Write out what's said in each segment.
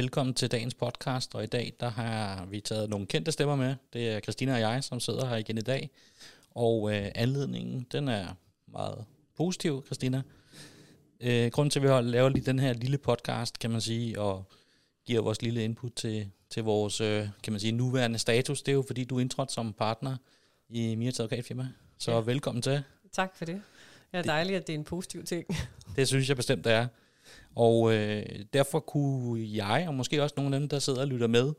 Velkommen til dagens podcast, og i dag der har vi taget nogle kendte stemmer med. Det er Christina og jeg, som sidder her igen i dag, og anledningen den er meget positiv, Christina. Grunden til, at vi laver lige den her lille podcast, kan man sige, og giver vores lille input til vores kan man sige, nuværende status, det er jo fordi, du er indtrådt som partner i Mieritz Advokatfirma. Så ja. Velkommen til. Tak for det. Det er dejligt, at det er en positiv ting. Det synes jeg bestemt, det er. Og derfor kunne jeg, og måske også nogle af dem, der sidder og lytter med,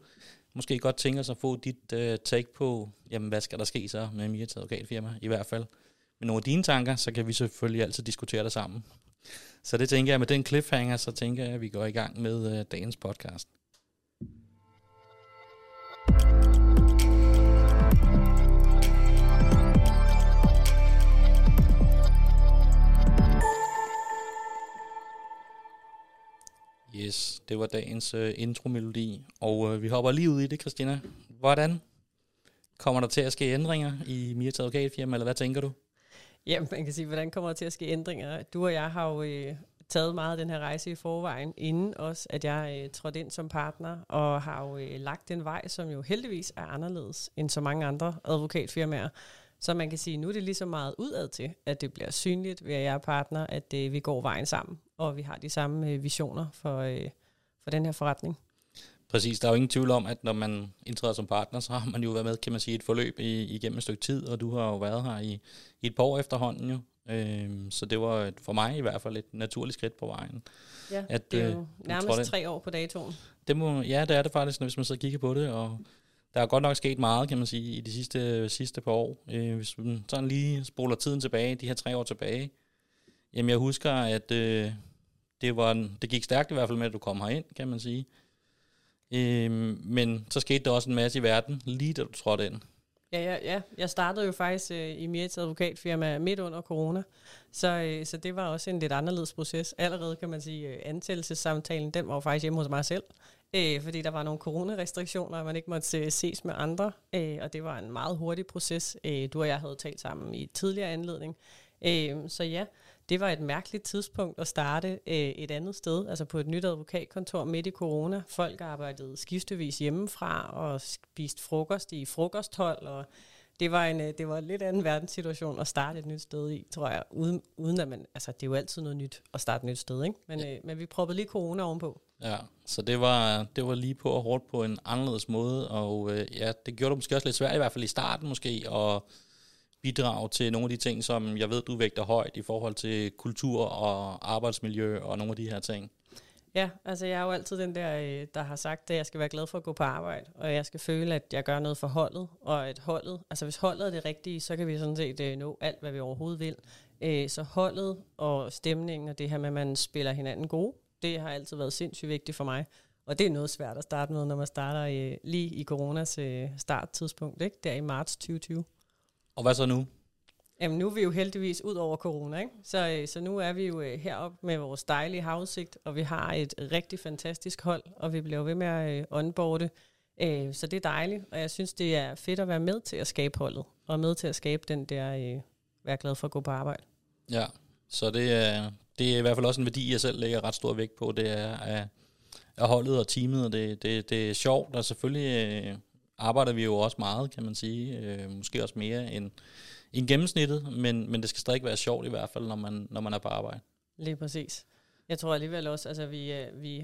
måske godt tænke sig at få dit take på, jamen hvad skal der ske så med Mieritz Advokatfirma, i hvert fald. Men nogle af dine tanker, så kan vi selvfølgelig altid diskutere det sammen. Så det tænker jeg, med den cliffhanger, så tænker jeg, at vi går i gang med dagens podcast. Yes, det var dagens intromelodi, og vi hopper lige ud i det, Christina. Hvordan kommer der til at ske ændringer i Mieritz Advokatfirma, eller hvad tænker du? Jamen, man kan sige, hvordan kommer der til at ske ændringer? Du og jeg har jo taget meget af den her rejse i forvejen, inden også, at jeg trådte ind som partner, og har jo lagt den vej, som jo heldigvis er anderledes end så mange andre advokatfirmaer. Så man kan sige, nu er det lige så meget udad til, at det bliver synligt ved at jeg er partner, at vi går vejen sammen, og vi har de samme visioner for den her forretning. Præcis, der er jo ingen tvivl om, at når man indtræder som partner, så har man jo været med, kan man sige, et forløb igennem et stykke tid, og du har jo været her i et par år efterhånden jo. Så det var for mig i hvert fald et naturligt skridt på vejen. Ja, at, det er jo nærmest 3 år på datoen. Ja, det er det faktisk, hvis man sidder og kigger på det, og der er godt nok sket meget, kan man sige, i de sidste par år. Hvis man sådan lige spoler tiden tilbage, de her 3 år tilbage, jamen jeg husker, at det gik stærkt i hvert fald med, at du kom herind, kan man sige. Men så skete der også en masse i verden, lige da du trådte ind. Ja. Jeg startede jo faktisk i Mieritz Advokatfirma midt under corona, så det var også en lidt anderledes proces. Allerede kan man sige, ansættelsessamtalen, den var jo faktisk hjemme hos mig selv, fordi der var nogle coronarestriktioner, og man ikke måtte ses med andre, og det var en meget hurtig proces. Du og jeg havde talt sammen i tidligere anledning, så ja, det var et mærkeligt tidspunkt at starte et andet sted, altså på et nyt advokatkontor midt i corona. Folk arbejdede skiftevis hjemmefra og spiste frokost i frokosthold, og det var en lidt anden verdenssituation at starte et nyt sted i, tror jeg, uden at man, altså det er jo altid noget nyt at starte et nyt sted, ikke? Men vi proppede lige corona ovenpå. Ja, så det var lige på og hårdt på en anderledes måde, og ja, det gjorde det måske også lidt svært, i hvert fald i starten måske, og bidrage til nogle af de ting, som jeg ved, du vægter højt i forhold til kultur og arbejdsmiljø og nogle af de her ting. Ja, altså jeg er jo altid den der har sagt, at jeg skal være glad for at gå på arbejde, og jeg skal føle, at jeg gør noget for holdet, og at holdet, altså hvis holdet er det rigtige, så kan vi sådan set nå alt, hvad vi overhovedet vil. Så holdet og stemningen og det her med, at man spiller hinanden gode, det har altid været sindssygt vigtigt for mig. Og det er noget svært at starte med, når man starter lige i coronas starttidspunkt, ikke? Der i marts 2020. Og hvad så nu? Jamen nu er vi jo heldigvis ud over corona, ikke? Så nu er vi jo heroppe med vores dejlige havudsigt, og vi har et rigtig fantastisk hold, og vi bliver ved med at onboarde. Så det er dejligt, og jeg synes, det er fedt at være med til at skabe holdet, og med til at skabe den der, være glad for at gå på arbejde. Ja, så det er i hvert fald også en værdi, jeg selv lægger ret stor vægt på, det er at holdet og teamet, og det er sjovt, og selvfølgelig arbejder vi jo også meget, kan man sige. Måske også mere end gennemsnittet, men det skal stadig være sjovt i hvert fald, når man er på arbejde. Lige præcis. Jeg tror alligevel også, altså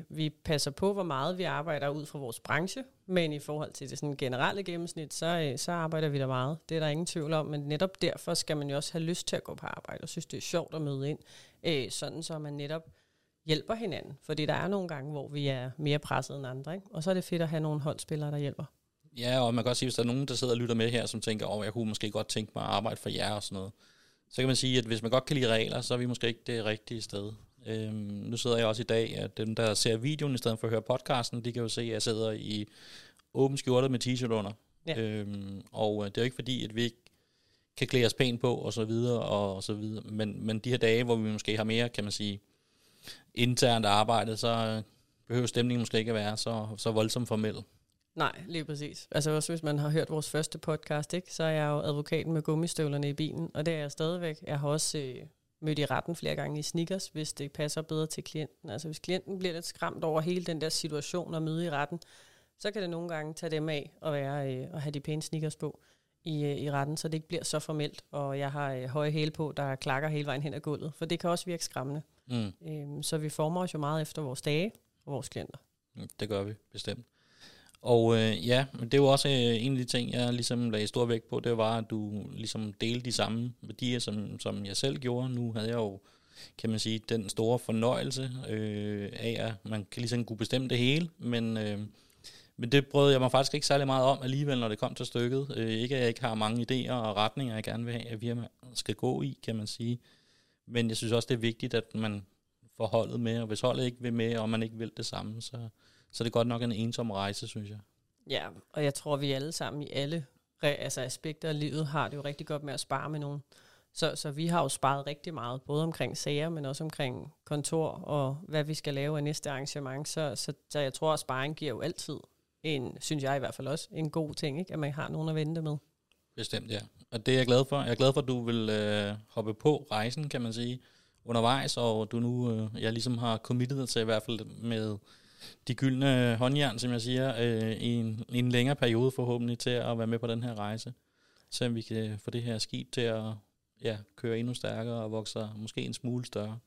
vi passer på, hvor meget vi arbejder ud fra vores branche, men i forhold til det sådan generelle gennemsnit, så arbejder vi der meget. Det er der ingen tvivl om, men netop derfor skal man jo også have lyst til at gå på arbejde, og synes, det er sjovt at møde ind, sådan så man netop hjælper hinanden. Fordi der er nogle gange, hvor vi er mere presset end andre, ikke? Og så er det fedt at have nogle holdspillere, der hjælper. Ja, og man kan også sige, hvis der er nogen, der sidder og lytter med her, som tænker, jeg kunne måske godt tænke mig at arbejde for jer og sådan noget, så kan man sige, at hvis man godt kan lide regler, så er vi måske ikke det rigtige sted. Nu sidder jeg også i dag, at dem, der ser videoen i stedet for at høre podcasten, de kan jo se, at jeg sidder i åben skjorte med t-shirt under. Ja. Og det er jo ikke fordi, at vi ikke kan klæde os pænt på og så videre, men de her dage, hvor vi måske har mere, kan man sige, internt arbejde, så behøver stemningen måske ikke at være så voldsomt formel. Nej, lige præcis. Altså også hvis man har hørt vores første podcast, ikke, så er jeg jo advokaten med gummistøvlerne i bilen, og det er jeg stadigvæk. Jeg har også mødt i retten flere gange i sneakers, hvis det passer bedre til klienten. Altså hvis klienten bliver lidt skræmt over hele den der situation og møde i retten, så kan det nogle gange tage dem af og have de pæne sneakers på i retten, så det ikke bliver så formelt, og jeg har høje hæle på, der klakker hele vejen hen ad gulvet, for det kan også virke skræmmende. Mm. Så vi former os jo meget efter vores dage og vores klienter. Det gør vi, bestemt. Og ja, det er jo også en af de ting, jeg ligesom lagde stor vægt på, det var, at du ligesom delte de samme værdier, som jeg selv gjorde. Nu havde jeg jo, kan man sige, den store fornøjelse af, at man kan ligesom kunne bestemme det hele, men det brød jeg mig faktisk ikke særlig meget om alligevel, når det kom til stykket. Ikke at jeg ikke har mange idéer og retninger, jeg gerne vil have, at vi skal gå i, kan man sige. Men jeg synes også, det er vigtigt, at man får holdet med, og hvis holdet ikke vil med, og man ikke vil det samme, så det er godt nok en ensom rejse, synes jeg. Ja, og jeg tror, vi alle sammen i alle aspekter af livet har det jo rigtig godt med at spare med nogen. Så vi har jo sparet rigtig meget, både omkring sager, men også omkring kontor, og hvad vi skal lave af næste arrangement. Så jeg tror, at sparring giver jo altid en, synes jeg i hvert fald også, en god ting, ikke? At man har nogen at vente med. Bestemt, ja. Og det er jeg glad for. Jeg er glad for, at du vil hoppe på rejsen, kan man sige, undervejs, og du nu ligesom har committet dig til i hvert fald med de gyldne håndjern, som jeg siger, i en længere periode forhåbentlig til at være med på den her rejse, så vi kan få det her skib til at køre endnu stærkere og vokse måske en smule større.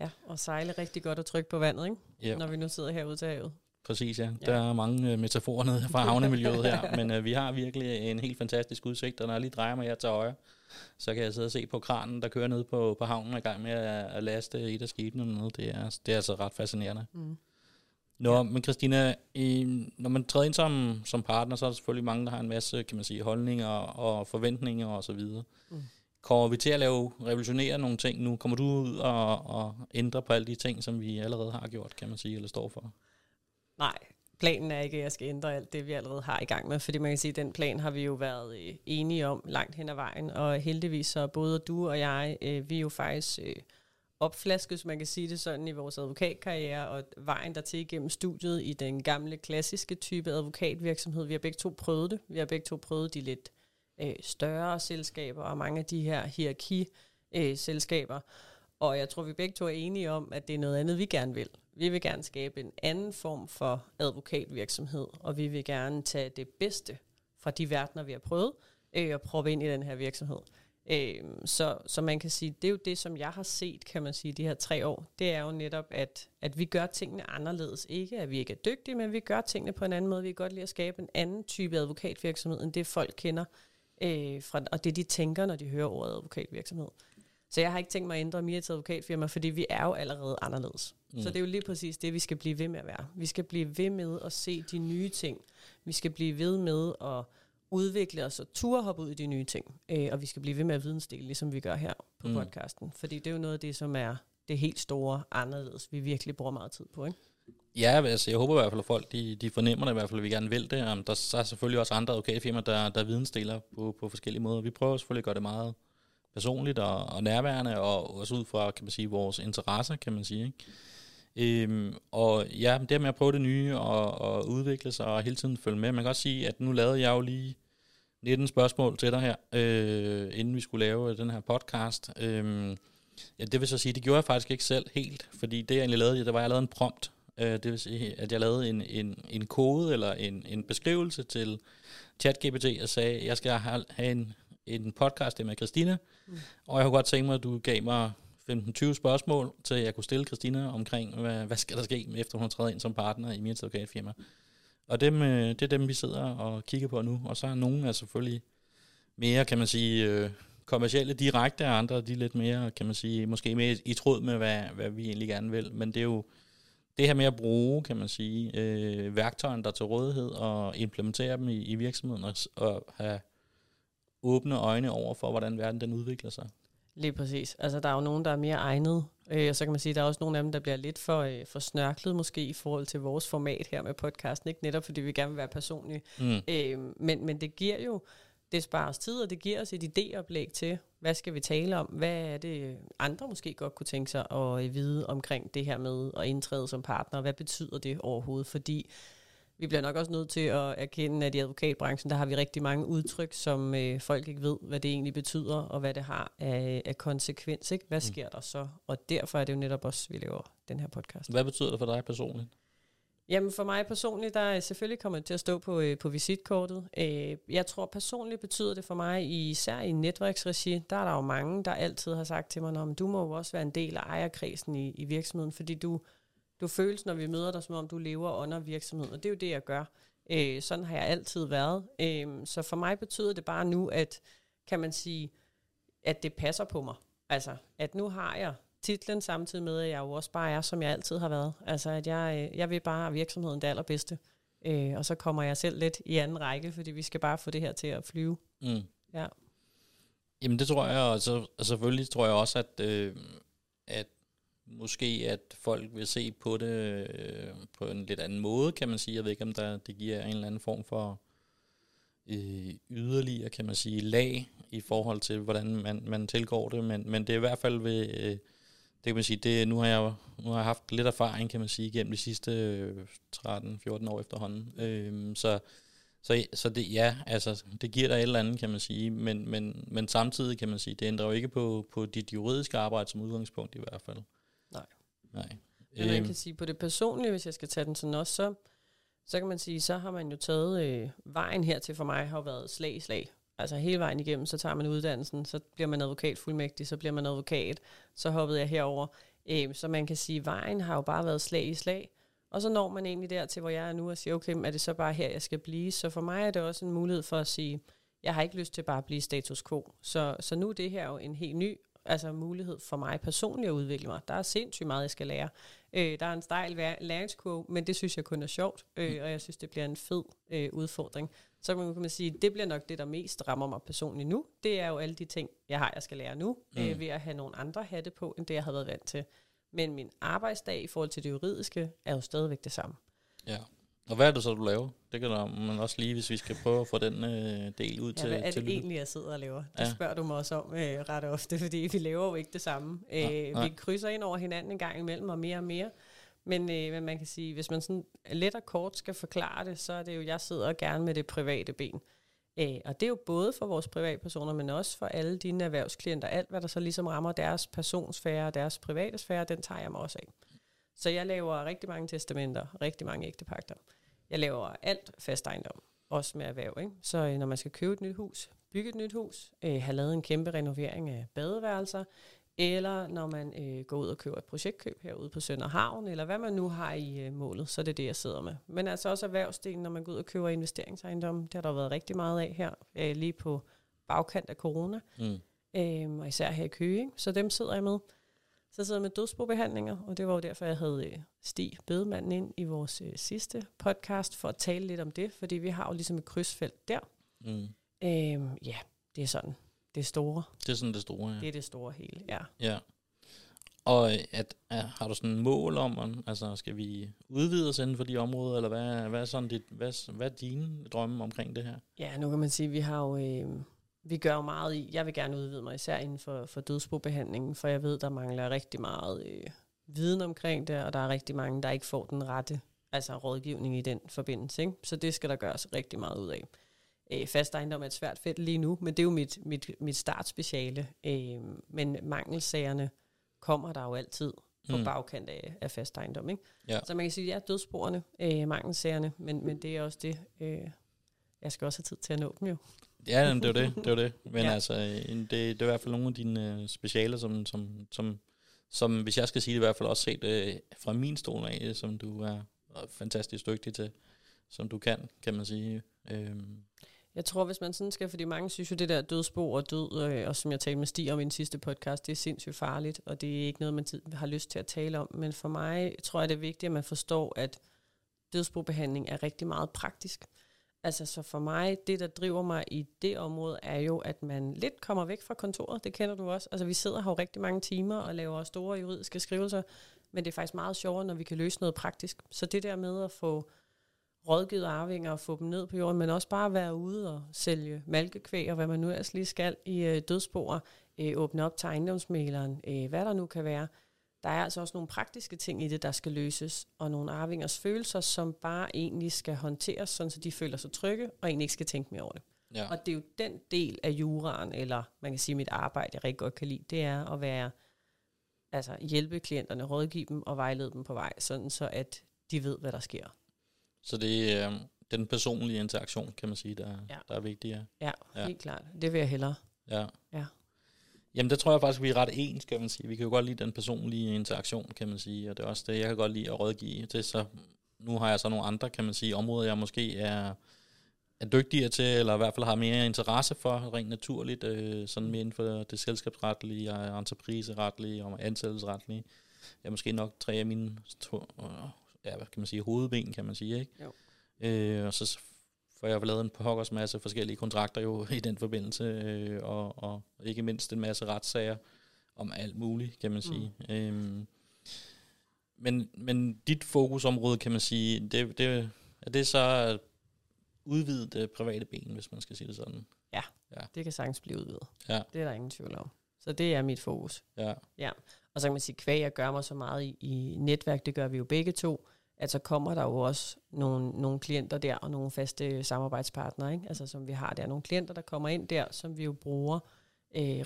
Ja, og sejle rigtig godt og trykke på vandet, ikke? Yep. Når vi nu sidder herude til havet. Præcis, ja. Der er mange metaforer nede fra havnemiljøet her, men vi har virkelig en helt fantastisk udsigt, og når jeg lige drejer mig her til højre, så kan jeg sidde og se på kranen, der kører nede på havnen i gang med at laste et af skibene nede. Det er altså ret fascinerende. Mm. Nå, ja. Men Christina, når man træder ind som partner, så er der selvfølgelig mange, der har en masse, kan man sige, holdninger og forventninger og så videre. Mm. Kommer vi til at revolutionere nogle ting nu? Kommer du ud og ændre på alle de ting, som vi allerede har gjort, kan man sige, eller står for? Nej, planen er ikke, at jeg skal ændre alt det, vi allerede har i gang med, fordi man kan sige, at den plan har vi jo været enige om langt hen ad vejen, og heldigvis så både du og jeg, vi er jo faktisk opflasket, hvis man kan sige det sådan, i vores advokatkarriere, og vejen dertil igennem studiet i den gamle, klassiske type advokatvirksomhed. Vi har begge to prøvet det. Vi har begge to prøvet de lidt større selskaber, og mange af de her hierarki-selskaber, og jeg tror, vi begge to er enige om, at det er noget andet, vi gerne vil. Vi vil gerne skabe en anden form for advokatvirksomhed, og vi vil gerne tage det bedste fra de verdener, vi har prøvet, og proppe ind i den her virksomhed. Så man kan sige, det er jo det, som jeg har set, kan man sige, de her 3 år. Det er jo netop, at vi gør tingene anderledes. Ikke at vi ikke er dygtige, men vi gør tingene på en anden måde. Vi kan godt lide at skabe en anden type advokatvirksomhed, end det folk kender, og det de tænker, når de hører ordet advokatvirksomhed. Så jeg har ikke tænkt mig at ændre Mieritz Advokatfirma, fordi vi er jo allerede anderledes. Mm. Så det er jo lige præcis det, vi skal blive ved med at være. Vi skal blive ved med at se de nye ting. Vi skal blive ved med at udvikle os og turde hoppe ud i de nye ting. Og vi skal blive ved med at vidensdele, ligesom vi gør her på podcasten. Fordi det er jo noget af det, som er det helt store anderledes, vi virkelig bruger meget tid på, ikke? Ja, altså jeg håber i hvert fald, at folk de fornemmer det i hvert fald, at vi gerne vil det. Der er selvfølgelig også andre advokatfirmaer, der vidensdeler på forskellige måder. Vi prøver selvfølgelig at gøre det meget personligt og nærværende, og også ud fra, kan man sige, vores interesser, kan man sige, ikke? Og ja, det med at prøve det nye, og udvikle sig, og hele tiden følge med. Man kan også sige, at nu lavede jeg jo lige 19 spørgsmål til dig her, inden vi skulle lave den her podcast. Det vil så sige, det gjorde jeg faktisk ikke selv helt, fordi det jeg egentlig lavede, jeg lavede en prompt. Det vil sige, at jeg lavede en kode, eller en beskrivelse til ChatGPT, og sagde, at jeg skal have en podcast med Christina, og jeg har godt tænkt mig, at du gav mig 15-20 spørgsmål, til jeg kunne stille Christina omkring, hvad skal der ske, efter hun træder ind som partner i Mieritz Advokatfirma. Og det er dem, vi sidder og kigger på nu, og så er nogle af selvfølgelig mere, kan man sige, kommercielle direkte, og andre de lidt mere, kan man sige, måske mere i tråd med, hvad vi egentlig gerne vil, men det er jo det her med at bruge, kan man sige, værktøjerne, der er til rådighed, og implementere dem i virksomheden, og have åbne øjne over for, hvordan verden den udvikler sig. Lige præcis. Altså, der er jo nogen, der er mere egnet, og så kan man sige, der er også nogle af dem, der bliver lidt for snørklet måske i forhold til vores format her med podcasten, ikke netop fordi vi gerne vil være personlige. Men det giver jo, det sparer os tid, og det giver os et idéoplæg til, hvad skal vi tale om, hvad er det, andre måske godt kunne tænke sig at vide omkring det her med at indtræde som partner, hvad betyder det overhovedet, fordi Vi bliver nok også nødt til at erkende, at i advokatbranchen, der har vi rigtig mange udtryk, som folk ikke ved, hvad det egentlig betyder, og hvad det har af konsekvens. Ikke? Hvad sker der så? Og derfor er det jo netop også, vi laver den her podcast. Hvad betyder det for dig personligt? Jamen for mig personligt, der er selvfølgelig kommet til at stå på visitkortet. Jeg tror personligt betyder det for mig, især i netværksregi, der er der jo mange, der altid har sagt til mig, at du må jo også være en del af ejerkredsen i virksomheden, fordi du føles, når vi møder dig, som om du lever under virksomheden, og det er jo det, jeg gør. Sådan har jeg altid været. Så for mig betyder det bare nu, at kan man sige, at det passer på mig. Altså, at nu har jeg titlen samtidig med, at jeg jo også bare er, som jeg altid har været. Altså, at jeg vil bare virksomheden det allerbedste. Og så kommer jeg selv lidt i anden række, fordi vi skal bare få det her til at flyve. Mm. Ja. Jamen det tror jeg, og selvfølgelig tror jeg også, at måske at folk vil se på det på en lidt anden måde, kan man sige. Jeg ved ikke, om det giver en eller anden form for yderligere, kan man sige, lag i forhold til, hvordan man tilgår det. Men det er i hvert fald ved... Det kan man sige, nu har jeg haft lidt erfaring, kan man sige, gennem de sidste 13-14 år efterhånden. Så det, ja, altså, det giver dig et eller andet, kan man sige, men samtidig kan man sige, det ændrer jo ikke på dit juridiske arbejde som udgangspunkt i hvert fald. Nej. Men man kan sige, på det personlige, hvis jeg skal tage den sådan også, så kan man sige, så har man jo taget vejen hertil for mig, har været slag i slag. Altså hele vejen igennem, så tager man uddannelsen, så bliver man advokatfuldmægtig, så bliver man advokat, så hoppede jeg herover. Så man kan sige, at vejen har jo bare været slag i slag, og så når man egentlig der til, hvor jeg er nu og siger, okay, er det så bare her, jeg skal blive? Så for mig er det også en mulighed for at sige, jeg har ikke lyst til bare at blive status quo. Så nu er det her jo en helt ny mulighed for mig personligt at udvikle mig. Der er sindssygt meget, jeg skal lære. Der er en stejl læringskurve, men det synes jeg kun er sjovt, og jeg synes, det bliver en fed udfordring. Så kan man sige, det bliver nok det, der mest rammer mig personligt nu. Det er jo alle de ting, jeg skal lære nu, ved at have nogle andre hatte på, end det, jeg havde været vant til. Men min arbejdsdag i forhold til det juridiske, er jo stadigvæk det samme. Ja, og hvad er det så, du laver? Det kan man også lige, hvis vi skal prøve at få den del ud til. Ja, hvad er det egentlig, jeg sidder og laver? Det spørger du mig også om ret ofte, fordi vi laver jo ikke det samme. Vi krydser ind over hinanden en gang imellem, og mere og mere. Men man kan sige, hvis man sådan let og kort skal forklare det, så er det jo, jeg sidder gerne med det private ben. Og det er jo både for vores privatpersoner, men også for alle dine erhvervsklienter. Alt, hvad der så ligesom rammer deres personsfære og deres private sfære, den tager jeg mig også af. Så jeg laver rigtig mange testamenter, rigtig mange ægtepagter. Jeg laver alt fast ejendom, også med erhverv. Ikke? Så når man skal købe et nyt hus, bygge et nyt hus, have lavet en kæmpe renovering af badeværelser, eller når man går ud og køber et projektkøb herude på Sønderhavn, eller hvad man nu har i målet, så er det det, jeg sidder med. Men altså også erhvervsdelen, når man går ud og køber investeringsejendomme, det har der været rigtig meget af her, lige på bagkant af corona, og især her i Køge, ikke? Så dem sidder jeg med. Så sidder jeg med dødsbobehandlinger, og det var jo derfor, jeg havde Stig Bødemand ind i vores sidste podcast, for at tale lidt om det, fordi vi har jo ligesom et krydsfelt der. Det er sådan. Det er det store, ja. Det er det store hele, ja. Ja. Og har du sådan et mål om, altså skal vi udvide os inden for de områder, eller hvad er dine drømme omkring det her? Ja, nu kan man sige, vi har jo, vi gør jo meget i, jeg vil gerne udvide mig, især inden for dødsbobehandlingen, for jeg ved, der mangler rigtig meget viden omkring det, og der er rigtig mange, der ikke får den rette, altså rådgivning i den forbindelse, ikke? Så det skal der gøres rigtig meget ud af. Fast ejendom er et svært felt lige nu, men det er jo mit startspeciale. Men mangelsagerne kommer der jo altid på bagkant af fast ejendom. Ikke? Ja. Så man kan sige, ja, dødssporene, mangelsagerne, men det er også det. Jeg skal også have tid til at nå dem jo. Ja, jamen, det er det. Men ja. Altså, det er i hvert fald nogle af dine specialer, som hvis jeg skal sige det, i hvert fald også set fra min stol af, som du er fantastisk dygtig til, som du kan man sige. Jeg tror, hvis man sådan skal, fordi mange synes jo, det der dødsbo og død, og som jeg talte med Stig om i den sidste podcast, det er sindssygt farligt, og det er ikke noget, man har lyst til at tale om. Men for mig tror jeg, det er vigtigt, at man forstår, at dødsbobehandling er rigtig meget praktisk. Altså, så for mig, det der driver mig i det område, er jo, at man lidt kommer væk fra kontoret, det kender du også. Altså, vi sidder her jo rigtig mange timer og laver store juridiske skrivelser, men det er faktisk meget sjovere, når vi kan løse noget praktisk. Så det der med at få rådgivet arvinger og få dem ned på jorden, men også bare være ude og sælge malkekvæg og hvad man nu ellers lige skal i dødsboer, åbne op til ejendomsmægleren, hvad der nu kan være. der er altså også nogle praktiske ting i det, der skal løses, og nogle arvingers følelser, som bare egentlig skal håndteres, sådan så de føler sig trygge, og egentlig ikke skal tænke mere over det. Ja. Og det er jo den del af juraen, eller man kan sige mit arbejde, jeg rigtig godt kan lide, det er at være, altså hjælpe klienterne, rådgive dem og vejlede dem på vej, sådan så at de ved, hvad der sker. Så det er den personlige interaktion, kan man sige, der er vigtigere. Ja, ja, helt klart. Det vil jeg hellere. Ja. Ja. Jamen det tror jeg faktisk, vi er ret ens, kan man sige. Vi kan jo godt lide den personlige interaktion, kan man sige, og det er også det, jeg kan godt lide at rådgive. Det så, nu har jeg så nogle andre, kan man sige, områder, jeg måske er dygtigere til, eller i hvert fald har mere interesse for, rent naturligt, sådan mere inden for det selskabsretlige, entrepriseretlige og ansættelsesretlige. Jeg måske nok tre af mine hvad kan man sige, hovedben, kan man sige, ikke? Jo. Og så får jeg lavet en pokkers masse forskellige kontrakter jo i den forbindelse, og ikke mindst en masse retssager om alt muligt, kan man sige. Men dit fokusområde, kan man sige, det er det så udvidet private ben, hvis man skal sige det sådan. Ja, det kan sagtens blive udvidet. Ja. Det er der ingen tvivl om. Så det er mit fokus. Ja. Og så kan man sige, kvæg jeg gør mig så meget i netværk, det gør vi jo begge to, at så kommer der jo også nogle klienter der, og nogle faste samarbejdspartnere, ikke? Altså som vi har der. Nogle klienter, der kommer ind der, som vi jo bruger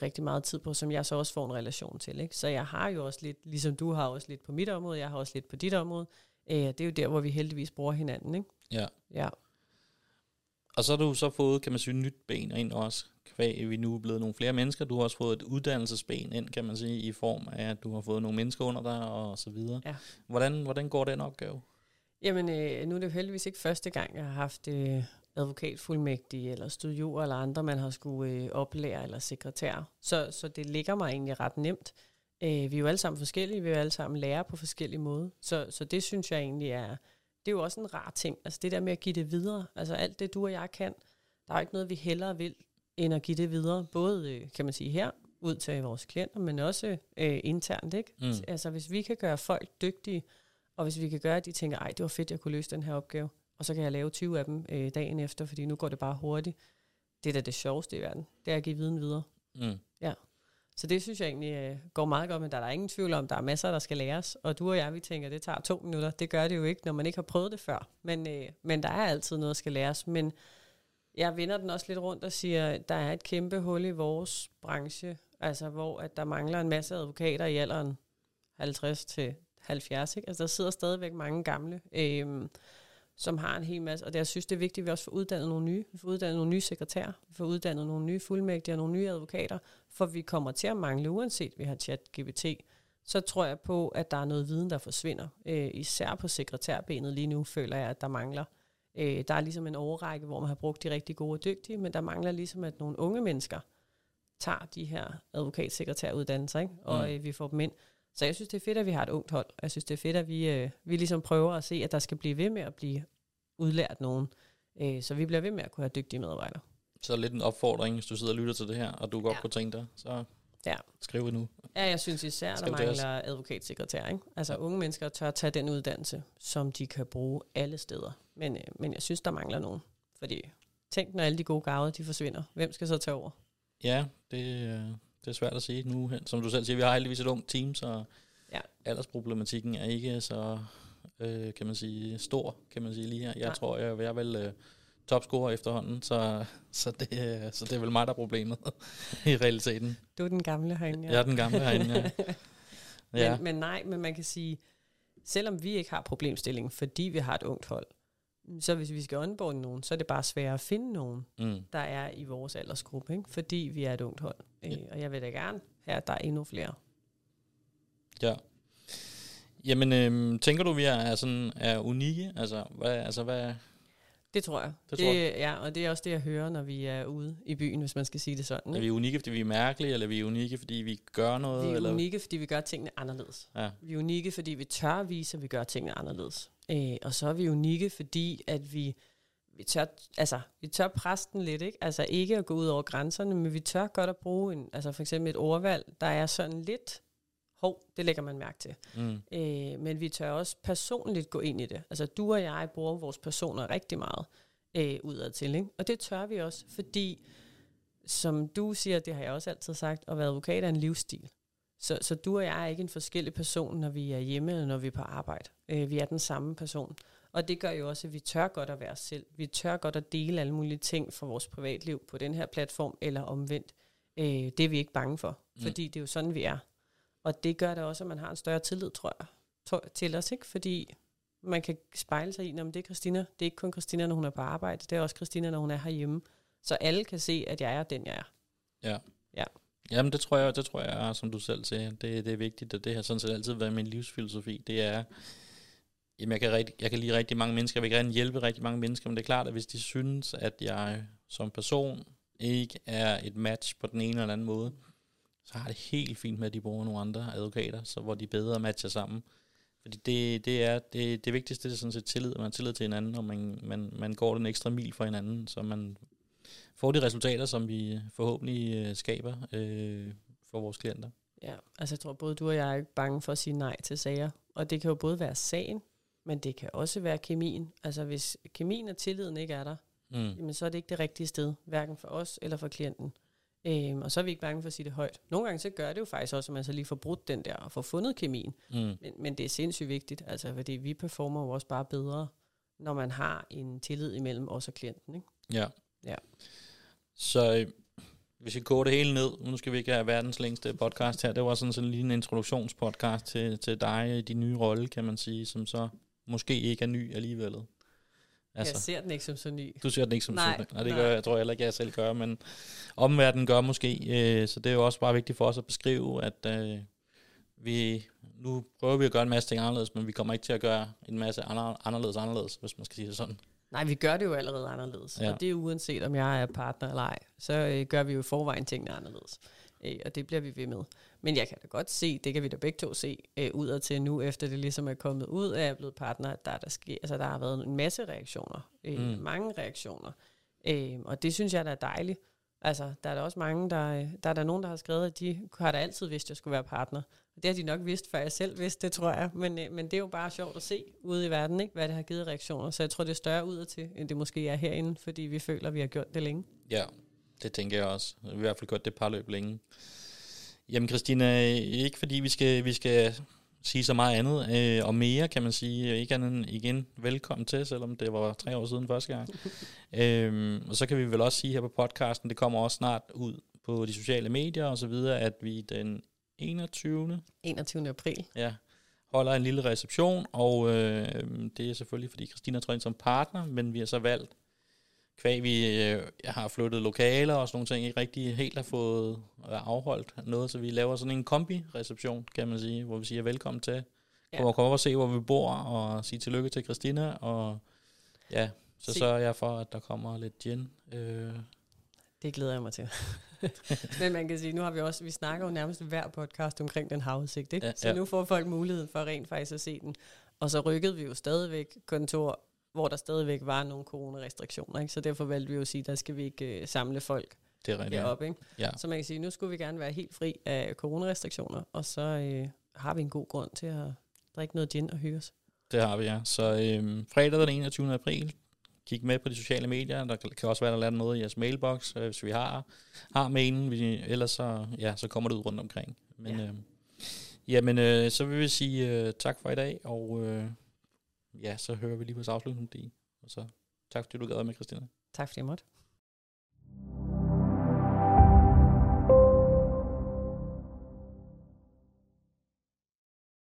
rigtig meget tid på, som jeg så også får en relation til, ikke? Så jeg har jo også lidt, ligesom du har også lidt på mit område, jeg har også lidt på dit område. Det er jo der, hvor vi heldigvis bruger hinanden, ikke? Ja. Og så har du så fået, kan man sige, nyt ben ind også, kvæg vi nu er blevet nogle flere mennesker. Du har også fået et uddannelsesben ind, kan man sige, i form af, at du har fået nogle mennesker under dig og så videre. Ja. Hvordan går den opgave? Jamen, nu er det jo heldigvis ikke første gang, jeg har haft advokatfuldmægtige eller studioer eller andre, man har skulle oplære eller sekretærer. Så det ligger mig egentlig ret nemt. Vi er jo alle sammen forskellige, vi er jo alle sammen lærer på forskellige måder. Så det synes jeg egentlig er... Det er jo også en rar ting, altså det der med at give det videre, altså alt det du og jeg kan, der er ikke noget vi hellere vil, end at give det videre, både kan man sige her, ud til vores klienter, men også internt, ikke? Altså hvis vi kan gøre folk dygtige, og hvis vi kan gøre, at de tænker, ej det var fedt, jeg kunne løse den her opgave, og så kan jeg lave 20 af dem dagen efter, fordi nu går det bare hurtigt, det er da det sjoveste i verden, det er at give viden videre. Ja. Så det synes jeg egentlig går meget godt, men der er ingen tvivl om, der er masser, der skal læres. Og du og jeg, vi tænker, det tager 2 minutter. Det gør det jo ikke, når man ikke har prøvet det før. Men der er altid noget, der skal læres. Men jeg vender den også lidt rundt og siger, der er et kæmpe hul i vores branche, altså hvor at der mangler en masse advokater i alderen 50 til 70. Ikke? Altså der sidder stadigvæk mange gamle, som har en hel masse. Og det, jeg synes, det er vigtigt, at vi også får uddannet nogle nye. Vi får uddannet nogle nye sekretærer. Vi får uddannet nogle nye fuldmægtige og nogle nye advokater. For vi kommer til at mangle, uanset vi har ChatGPT. Så tror jeg på, at der er noget viden, der forsvinder. Især på sekretærbenet lige nu, føler jeg, at der mangler. Der er ligesom en årrække, hvor man har brugt de rigtig gode og dygtige. Men der mangler ligesom, at nogle unge mennesker tager de her advokatsekretæruddannelser. Ikke? Og vi får dem ind. Så jeg synes, det er fedt, at vi har et ungt hold. Jeg synes, det er fedt, at vi ligesom prøver at se, at der skal blive ved med at blive udlært nogen. Så vi bliver ved med at kunne have dygtige medarbejdere. Så lidt en opfordring, hvis du sidder og lytter til det her, og du godt kunne tænke dig, så skriv det nu. Ja, jeg synes især, der mangler advokatsekretær. Ikke? Altså unge mennesker tør tage den uddannelse, som de kan bruge alle steder. Men jeg synes, der mangler nogen. Fordi tænk, når alle de gode garvede, de forsvinder. Hvem skal så tage over? Ja, det er svært at sige nu. Som du selv siger, vi har heldigvis et ungt team, så aldersproblematikken er ikke så kan man sige, stor, kan man sige lige her. Jeg tror, jeg er vel topscorer efterhånden, så det er vel mig, der er problemet i realiteten. Du er den gamle herinde. Ja. Jeg er den gamle herinde, ja. Ja. Men man kan sige, selvom vi ikke har problemstillingen, fordi vi har et ungt hold, så hvis vi skal onboarde nogen, så er det bare sværere at finde nogen, der er i vores aldersgruppe, ikke? Fordi vi er et ungt hold. Og jeg vil da gerne have, at der er endnu flere. Ja. Jamen, tænker du, vi er unikke? Altså, hvad? Det tror jeg. Ja, og det er også det, jeg hører, når vi er ude i byen, hvis man skal sige det sådan. Ikke? Er vi unikke, fordi vi er mærkelige, eller er vi unikke, fordi vi gør noget? Vi er unikke, fordi vi gør tingene anderledes. Ja. Vi er unikke, fordi vi tør vise, at vi gør tingene anderledes. Og så er vi unikke, fordi at vi tør presse den lidt, ikke? Altså ikke at gå ud over grænserne, men vi tør godt at bruge for eksempel et ordvalg, der er sådan lidt hård, det lægger man mærke til. Men vi tør også personligt gå ind i det. Altså du og jeg bruger vores personer rigtig meget udadtil, ikke? Og det tør vi også, fordi som du siger, det har jeg også altid sagt, at være advokat er en livsstil. Så du og jeg er ikke en forskellig person, når vi er hjemme eller når vi er på arbejde. Vi er den samme person. Og det gør jo også, at vi tør godt at være os selv. Vi tør godt at dele alle mulige ting fra vores privatliv på den her platform, eller omvendt. Det er vi ikke bange for, fordi det er jo sådan, vi er. Og det gør da også, at man har en større tillid, tror jeg, til os, ikke? Fordi man kan spejle sig i, når det er Christina. Det er ikke kun Christina, når hun er på arbejde. Det er også Christina, når hun er herhjemme. Så alle kan se, at jeg er den, jeg er. Ja. Ja. Jamen det tror jeg, som du selv siger, det er vigtigt, og det har sådan set altid været min livsfilosofi. Det er, jamen jeg kan lide rigtig mange mennesker, jeg vil gerne hjælpe rigtig mange mennesker, men det er klart, at hvis de synes, at jeg som person ikke er et match på den ene eller anden måde, så har det helt fint med, at de bruger nogle andre advokater, så hvor de bedre matcher sammen. Fordi det vigtigste, det er sådan set tillid, man har tillid til hinanden, og man går den ekstra mil for hinanden, så man får de resultater, som vi forhåbentlig skaber for vores klienter. Ja, altså jeg tror både du og jeg er ikke bange for at sige nej til sager. Og det kan jo både være sagen, men det kan også være kemien. Altså hvis kemien og tilliden ikke er der, jamen, så er det ikke det rigtige sted, hverken for os eller for klienten. Og så er vi ikke bange for at sige det højt. Nogle gange så gør det jo faktisk også, at man så lige får brudt den der og får fundet kemien. Men det er sindssygt vigtigt, altså, fordi vi performer jo også bare bedre, når man har en tillid imellem os og klienten, ikke? Ja. Så hvis vi går det hele ned, nu skal vi ikke have verdens længste podcast her, det var sådan lige en introduktionspodcast til dig i din nye rolle, kan man sige, som så måske ikke er ny alligevel. Altså, jeg ser den ikke som så ny. Du ser den ikke som så ny. Nej, det gør jeg, tror jeg heller ikke, jeg selv gør, men omverdenen gør måske. Så det er jo også bare vigtigt for os at beskrive, at nu prøver vi at gøre en masse ting anderledes, men vi kommer ikke til at gøre en masse anderledes, hvis man skal sige det sådan. Nej, vi gør det jo allerede anderledes, og det er uanset om jeg er partner eller ej, så gør vi jo i forvejen tingene anderledes, og det bliver vi ved med. Men jeg kan da godt se, det kan vi da begge to se, udad til nu, efter det ligesom er kommet ud, at jeg er blevet partner, at der har været en masse reaktioner, mange reaktioner, og det synes jeg da er dejligt. Altså, der er da også mange, der er nogen, der har skrevet, at de har da altid vidst, at jeg skulle være partner. Det har de nok vidst, før jeg selv vidste det, tror jeg. Men det er jo bare sjovt at se ude i verden, ikke, hvad det har givet reaktioner. Så jeg tror, det er større udadtil, end det måske er herinde, fordi vi føler, vi har gjort det længe. Ja, det tænker jeg også. Vi har i hvert fald gjort det parløb længe. Jamen, Christina, ikke fordi vi skal sige så meget andet, og mere, kan man sige. Ikke andet igen, velkommen til, selvom det var 3 år siden første gang. Og så kan vi vel også sige her på podcasten, det kommer også snart ud på de sociale medier og så videre, at vi den 21. april. Ja, holder en lille reception, og det er selvfølgelig, fordi Christina trådte ind som partner, men vi har så valgt, kvæg vi har flyttet lokaler og sådan nogle ting, ikke rigtig helt har fået afholdt noget, så vi laver sådan en kombi-reception, kan man sige, hvor vi siger velkommen til, kom op og se, hvor vi bor, og sige tillykke til Christina, og ja, så sørger jeg for, at der kommer lidt gin. Det glæder jeg mig til. Men man kan sige, nu har vi også, vi snakker jo nærmest hver podcast omkring den havudsigt, ikke? Så nu får folk muligheden for rent faktisk at se den. Og så rykkede vi jo stadigvæk kontor, hvor der stadigvæk var nogle coronarestriktioner, ikke? Så derfor valgte vi jo at sige, der skal vi ikke samle folk heroppe, ikke? Ja. Så man kan sige, nu skulle vi gerne være helt fri af coronarestriktioner, og så har vi en god grund til at drikke noget gin og hygge os. Det har vi, ja. Så fredag den 21. april, kig med på de sociale medier, der kan også være, der lader noget i jeres mailbox, hvis vi har mailen, ellers så kommer det ud rundt omkring. Men, så vil vi sige tak for i dag, og så hører vi lige vores afslutning, og så tak fordi du gad med, Christina. Tak fordi jeg måtte.